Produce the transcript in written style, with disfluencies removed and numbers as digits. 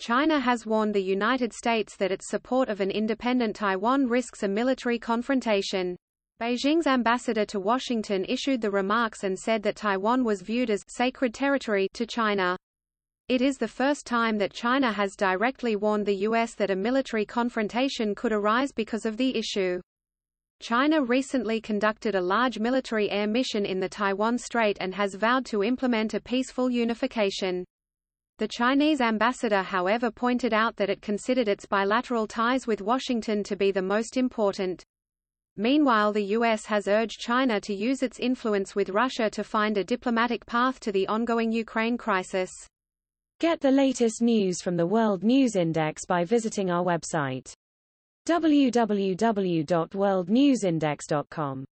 China has warned the United States that its support of an independent Taiwan risks a military confrontation. Beijing's ambassador to Washington issued the remarks and said that Taiwan was viewed as sacred territory to China. It is the first time that China has directly warned the U.S. that a military confrontation could arise because of the issue. China recently conducted a large military air mission in the Taiwan Strait and has vowed to implement a peaceful unification. The Chinese ambassador, however, pointed out that it considered its bilateral ties with Washington to be the most important. Meanwhile, the U.S. has urged China to use its influence with Russia to find a diplomatic path to the ongoing Ukraine crisis. Get the latest news from the World News Index by visiting our website, www.worldnewsindex.com.